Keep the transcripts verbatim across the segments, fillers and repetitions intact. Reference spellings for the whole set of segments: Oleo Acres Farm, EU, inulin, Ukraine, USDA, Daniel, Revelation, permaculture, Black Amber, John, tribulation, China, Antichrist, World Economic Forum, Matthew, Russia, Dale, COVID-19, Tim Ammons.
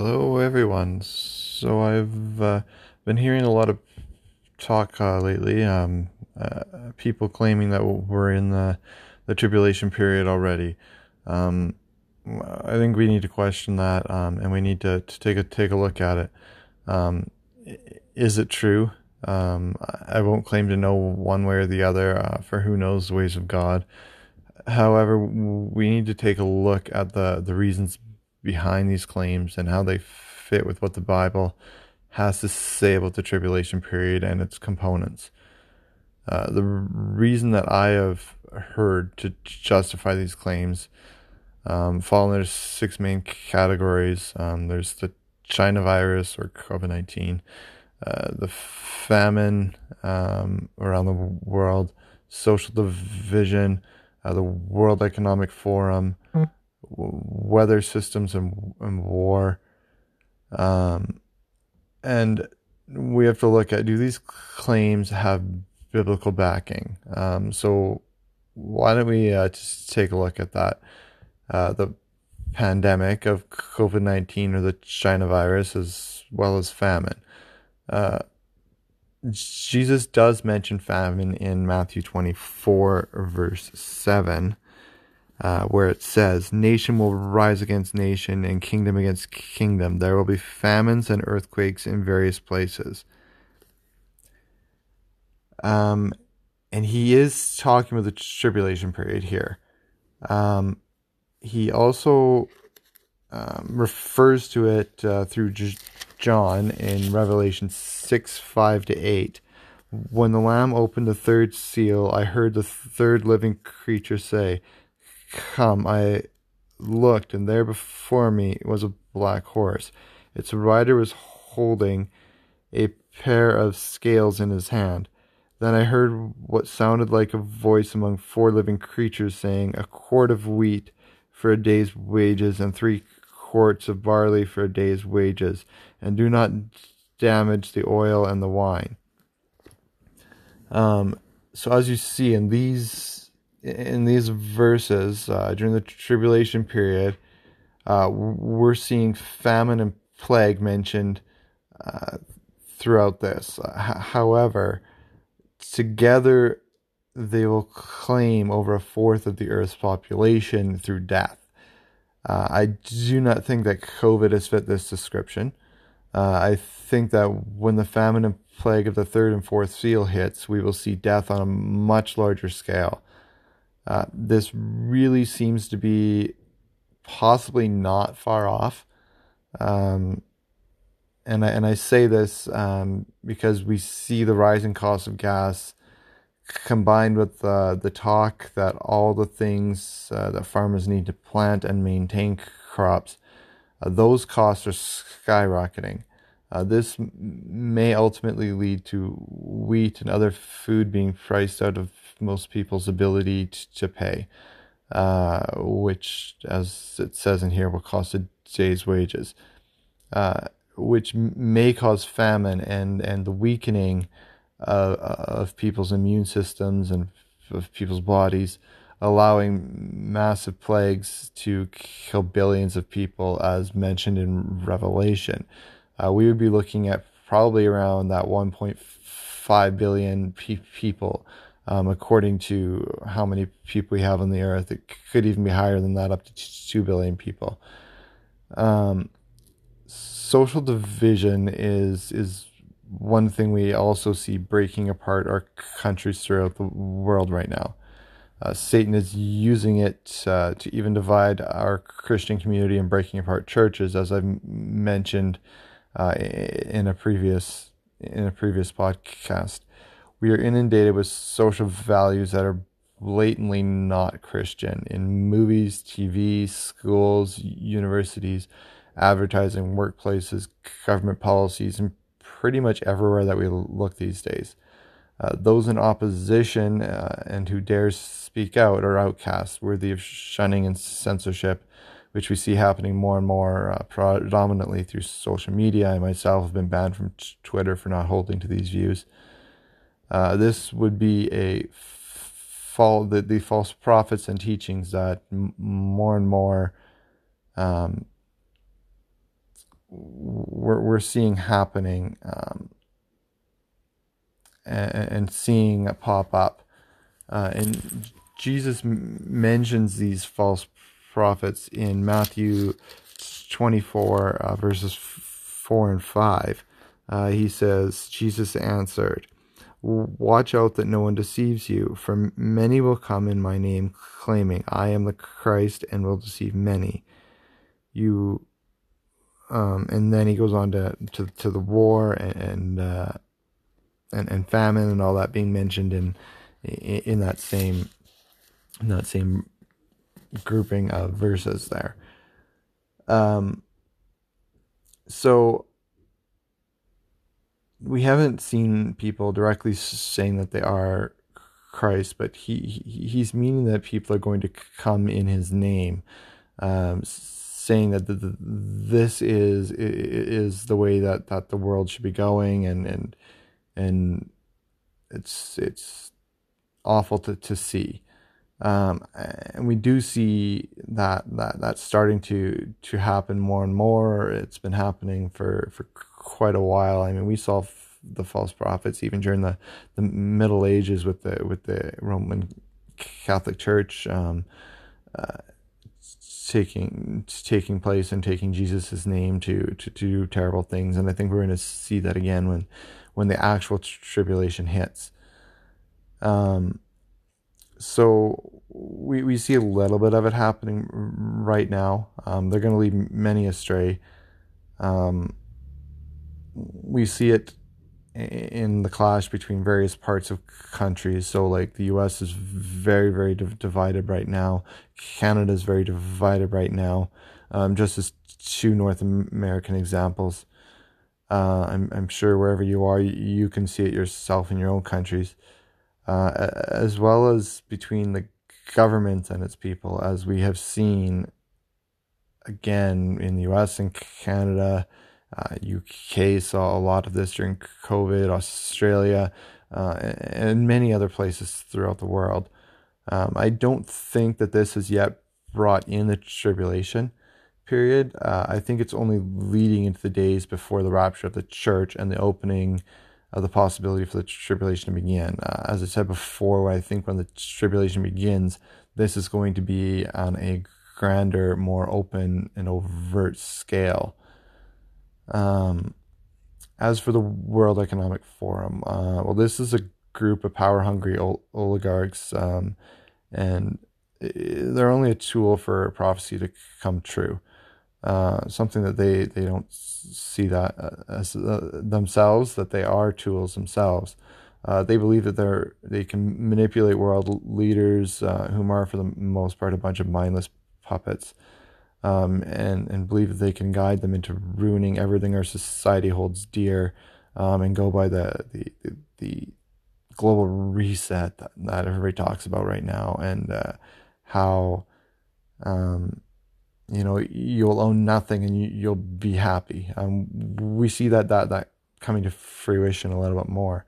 Hello everyone. So I've uh, been hearing a lot of talk uh, lately, um, uh, people claiming that we're in the, the tribulation period already. Um, I think we need to question that, um, and we need to, to take a take a look at it. Um, is it true? Um, I won't claim to know one way or the other, uh, for who knows the ways of God. However, we need to take a look at the, the reasons behind these claims and how they fit with what the Bible has to say about the tribulation period and its components. Uh, the reason that I have heard to justify these claims um, fall into six main categories. Um, there's the China virus or COVID nineteen, uh, the famine um, around the world, social division, uh, the World Economic Forum, mm. weather systems and, and war. Um, and we have to look at, do these claims have biblical backing? Um, so why don't we uh, just take a look at that? Uh, the pandemic of COVID nineteen or the China virus, as well as famine. Uh, Jesus does mention famine in Matthew twenty-four, verse seven. Uh, where it says, nation will rise against nation and kingdom against kingdom. There will be famines and earthquakes in various places. Um, and he is talking about the tribulation period here. Um, he also um, refers to it uh, through J- John in Revelation six, five to eight. When the Lamb opened the third seal, I heard the third living creature say, "Come." I looked, and there before me was a black horse. Its rider was holding a pair of scales in his hand. Then I heard what sounded like a voice among four living creatures saying, "A quart of wheat for a day's wages, and three quarts of barley for a day's wages, and do not damage the oil and the wine." Um, so as you see in these In these verses, uh, during the tribulation period, uh, we're seeing famine and plague mentioned uh, throughout this. Uh, h- however, together they will claim over a fourth of the Earth's population through death. Uh, I do not think that COVID has fit this description. Uh, I think that when the famine and plague of the third and fourth seal hits, we will see death on a much larger scale. Uh, this really seems to be possibly not far off. Um, and, I, and I say this um, because we see the rising cost of gas combined with uh, the talk that all the things uh, that farmers need to plant and maintain crops, uh, those costs are skyrocketing. Uh, this may ultimately lead to wheat and other food being priced out of most people's ability to, to pay, uh, which, as it says in here, will cost a day's wages, uh, which may cause famine and, and the weakening uh, of people's immune systems and of people's bodies, allowing massive plagues to kill billions of people, as mentioned in Revelation. Uh, we would be looking at probably around that one point five billion pe- people, um, according to how many people we have on the earth. It could even be higher than that, up to two billion people. Um, social division is is one thing we also see breaking apart our countries throughout the world right now. Uh, Satan is using it uh, to even divide our Christian community and breaking apart churches, as I've mentioned Uh, in a previous in a previous podcast. We are inundated with social values that are blatantly not Christian in movies, T V, schools, universities, advertising, workplaces, government policies, and pretty much everywhere that we look these days. Uh, those in opposition uh, and who dares speak out are outcasts, worthy of shunning and censorship, which we see happening more and more uh, predominantly through social media. I myself have been banned from t- Twitter for not holding to these views. Uh, this would be a fall the, the false prophets and teachings that m- more and more um, we're, we're seeing happening um, and, and seeing pop up. Uh, and Jesus mentions these false prophets in Matthew twenty-four, uh, verses four and five. Uh, he says, Jesus answered, "Watch out that no one deceives you, for many will come in my name, claiming, 'I am the Christ,' and will deceive many." You, um, and then he goes on to to, to the war and and, uh, and and famine and all that being mentioned in in that same in that same grouping of verses there. Um. So. We haven't seen people directly saying that they are Christ, but he, he he's meaning that people are going to come in his name, um, saying that the, the, this is is the way that, that the world should be going, and and and it's it's awful to to see, um, and we do see that that that's starting to to happen more and more. It's been happening for for. quite a while. I mean, we saw f- the false prophets even during the, the Middle Ages with the with the Roman Catholic Church um, uh, taking taking place and taking Jesus's name to, to, to do terrible things. And I think we're going to see that again when when the actual tribulation hits. Um, so we we see a little bit of it happening right now. Um, they're going to lead many astray. Um, We see it in the clash between various parts of countries. So, like, the U S is very, very div- divided right now. Canada is very divided right now. Um, just as two North American examples. Uh, I'm I'm sure wherever you are, you can see it yourself in your own countries, uh, as well as between the government and its people, as we have seen again in the U S and Canada. Uh, U K saw a lot of this during COVID, Australia, uh, and many other places throughout the world. Um, I don't think that this has yet brought in the tribulation period. Uh, I think it's only leading into the days before the rapture of the church and the opening of the possibility for the tribulation to begin. Uh, as I said before, I think when the tribulation begins, this is going to be on a grander, more open and overt scale. Um, as for the World Economic Forum, uh, well, this is a group of power-hungry ol- oligarchs, um, and they're only a tool for prophecy to come true. Uh, something that they, they don't see that as uh, themselves, that they are tools themselves. Uh, they believe that they're they can manipulate world leaders, uh, whom are for the most part a bunch of mindless puppets. Um, and, and believe that they can guide them into ruining everything our society holds dear, um, and go by the, the, the, the global reset that, that everybody talks about right now, and uh, how, um, you know, you'll own nothing and you, you'll be happy. Um, we see that, that, that coming to fruition a little bit more.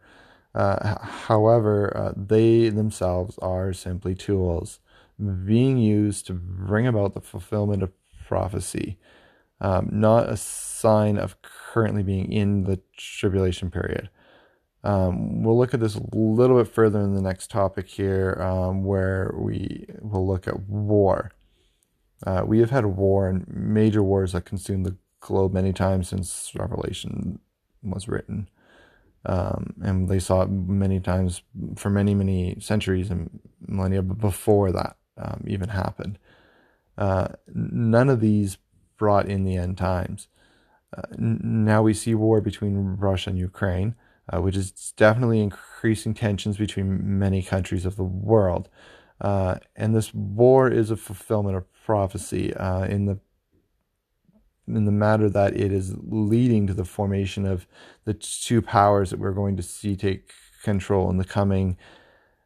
Uh, however, uh, they themselves are simply tools being used to bring about the fulfillment of prophecy, um, not a sign of currently being in the tribulation period. Um, we'll look at this a little bit further in the next topic here, um, where we will look at war. Uh, we have had war and major wars that consumed the globe many times since Revelation was written. Um, and they saw it many times for many, many centuries and millennia before that um, even happened. Uh, none of these brought in the end times. Uh, n- now we see war between Russia and Ukraine, uh, which is definitely increasing tensions between many countries of the world. Uh, and this war is a fulfillment of prophecy uh, in the in the matter that it is leading to the formation of the two powers that we're going to see take control in the coming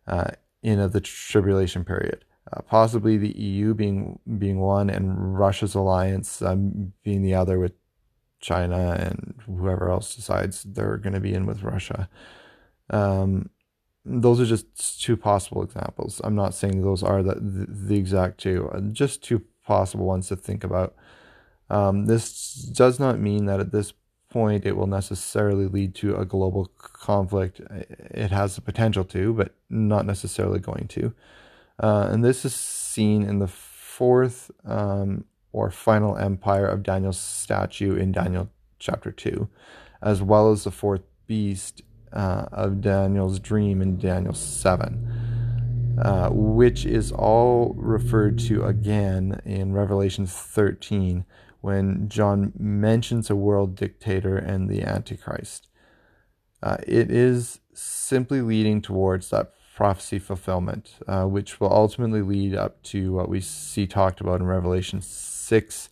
uh, in of the tribulation period. Uh, possibly the E U being being one, and Russia's alliance um, being the other with China and whoever else decides they're going to be in with Russia. Um, those are just two possible examples. I'm not saying those are the, the, the exact two. Just two possible ones to think about. Um, this does not mean that at this point it will necessarily lead to a global conflict. It has the potential to, but not necessarily going to. Uh, and this is seen in the fourth um, or final empire of Daniel's statue in Daniel chapter two, as well as the fourth beast uh, of Daniel's dream in Daniel seven, uh, which is all referred to again in Revelation thirteen, when John mentions a world dictator and the Antichrist. Uh, it is simply leading towards that prophecy fulfillment, uh, which will ultimately lead up to what we see talked about in Revelation six,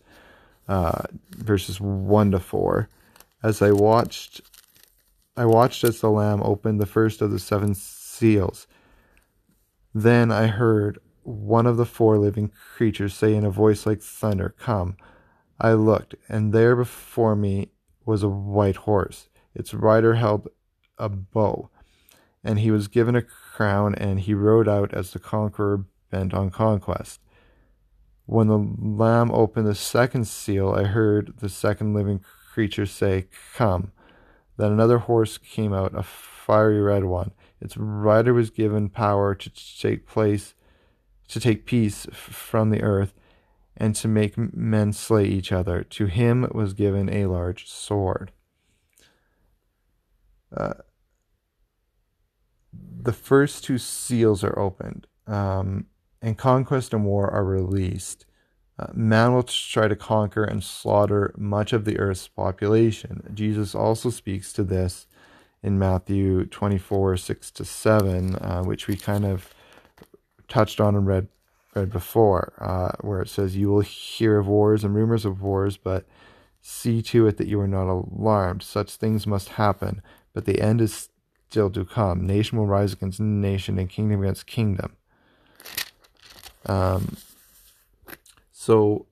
uh, verses one to four. As I watched, I watched as the Lamb opened the first of the seven seals. Then I heard one of the four living creatures say in a voice like thunder, "Come." I looked, and there before me was a white horse. Its rider held a bow, and he was given a crown, and he rode out as the conqueror bent on conquest. When the Lamb opened the second seal, I heard the second living creature say, "Come." Then another horse came out, a fiery red one. Its rider was given power to take place, to take peace from the earth, and to make men slay each other. To him was given a large sword. Uh, the first two seals are opened, um, and conquest and war are released. Uh, man will try to conquer and slaughter much of the earth's population. Jesus also speaks to this in Matthew twenty-four, six to seven, uh, which we kind of touched on and read Read before, uh, where it says, "You will hear of wars and rumors of wars, but see to it that you are not alarmed. Such things must happen, but the end is still to come. Nation will rise against nation and kingdom against kingdom." Um, so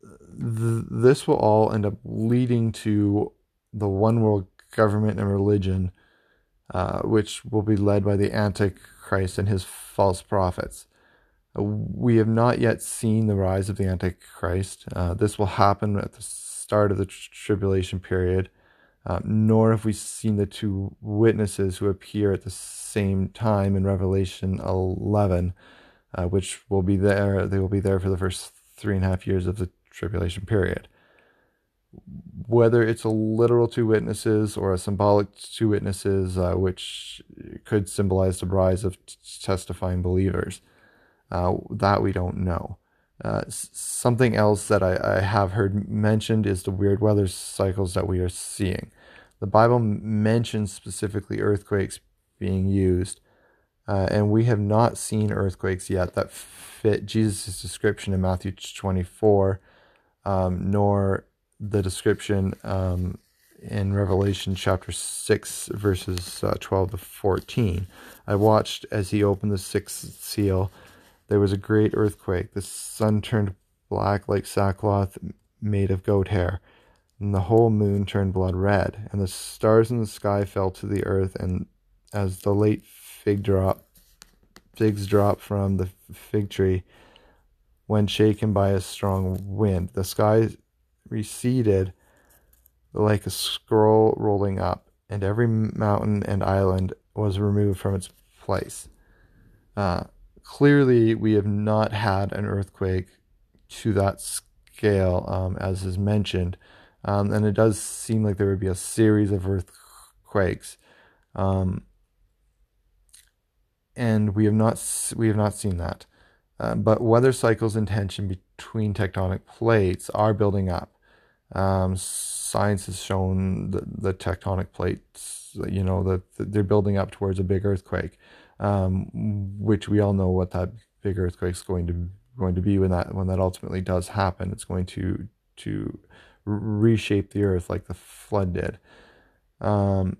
th- this will all end up leading to the one world government and religion, uh, which will be led by the Antichrist and his false prophets. We have not yet seen the rise of the Antichrist. Uh, this will happen at the start of the tribulation period, um, nor have we seen the two witnesses who appear at the same time in Revelation eleven, uh, which will be there. They will be there for the first three and a half years of the tribulation period. Whether it's a literal two witnesses or a symbolic two witnesses, uh, which could symbolize the rise of t- testifying believers, Uh, that we don't know. Uh, something else that I, I have heard mentioned is the weird weather cycles that we are seeing. The Bible mentions specifically earthquakes being used, uh, and we have not seen earthquakes yet that fit Jesus' description in Matthew twenty-four, um, nor the description um, in Revelation chapter six, verses uh, twelve to fourteen. I watched as he opened the sixth seal. There was a great earthquake. The sun turned black like sackcloth made of goat hair, and the whole moon turned blood red, and the stars in the sky fell to the earth, and as the late fig drop, figs drop from the fig tree, when shaken by a strong wind, the sky receded like a scroll rolling up, and every mountain and island was removed from its place. Uh, Clearly, we have not had an earthquake to that scale, um, as is mentioned. Um, and it does seem like there would be a series of earthquakes. Um, and we have not we have not seen that. Uh, but weather cycles and tension between tectonic plates are building up. Um, science has shown the, the tectonic plates, you know, that the, they're building up towards a big earthquake. Um, which we all know what that big earthquake is going to going to be when that when that ultimately does happen. It's going to to reshape the earth like the flood did, um,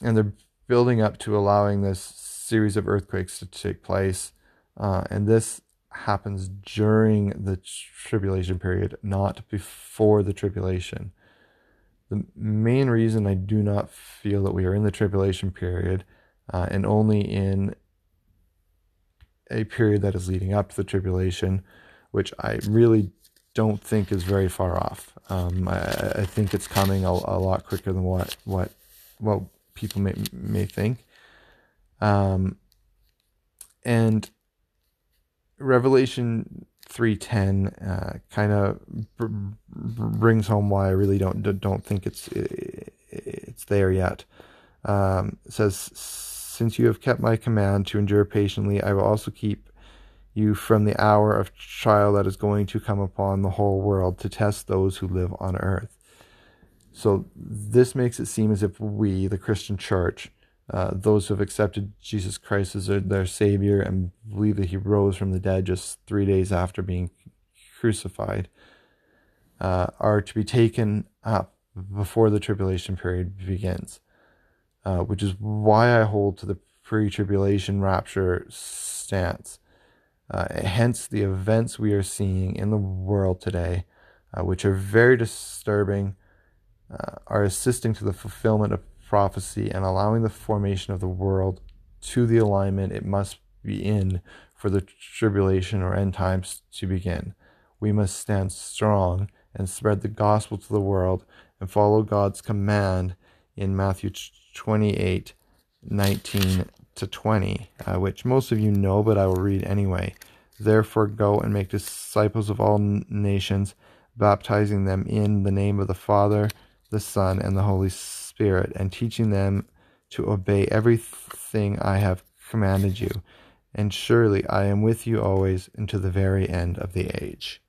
and they're building up to allowing this series of earthquakes to take place, uh, and this happens during the tribulation period, not before the tribulation. The main reason I do not feel that we are in the tribulation period, Uh, and only in a period that is leading up to the tribulation, which I really don't think is very far off. Um, I, I think it's coming a, a lot quicker than what what what people may may think. Um, and Revelation three ten uh, kind of br- br- brings home why I really don't don't think it's it's there yet. Um, it says, "Since you have kept my command to endure patiently, I will also keep you from the hour of trial that is going to come upon the whole world to test those who live on earth." So this makes it seem as if we, the Christian church, uh, those who have accepted Jesus Christ as their, their Savior and believe that He rose from the dead just three days after being crucified, uh, are to be taken up before the tribulation period begins, uh, which is why I hold to the pre-tribulation rapture stance. Uh, hence the events we are seeing in the world today, uh, which are very disturbing, uh, are assisting to the fulfillment of prophecy and allowing the formation of the world to the alignment it must be in for the tribulation or end times to begin. We must stand strong and spread the gospel to the world and follow God's command in Matthew twenty-eight nineteen to twenty, uh, which most of you know, but I will read anyway. "Therefore go and make disciples of all nations, baptizing them in the name of the Father, the Son, and the Holy Spirit, and teaching them to obey everything I have commanded you. And surely I am with you always, unto the very end of the age."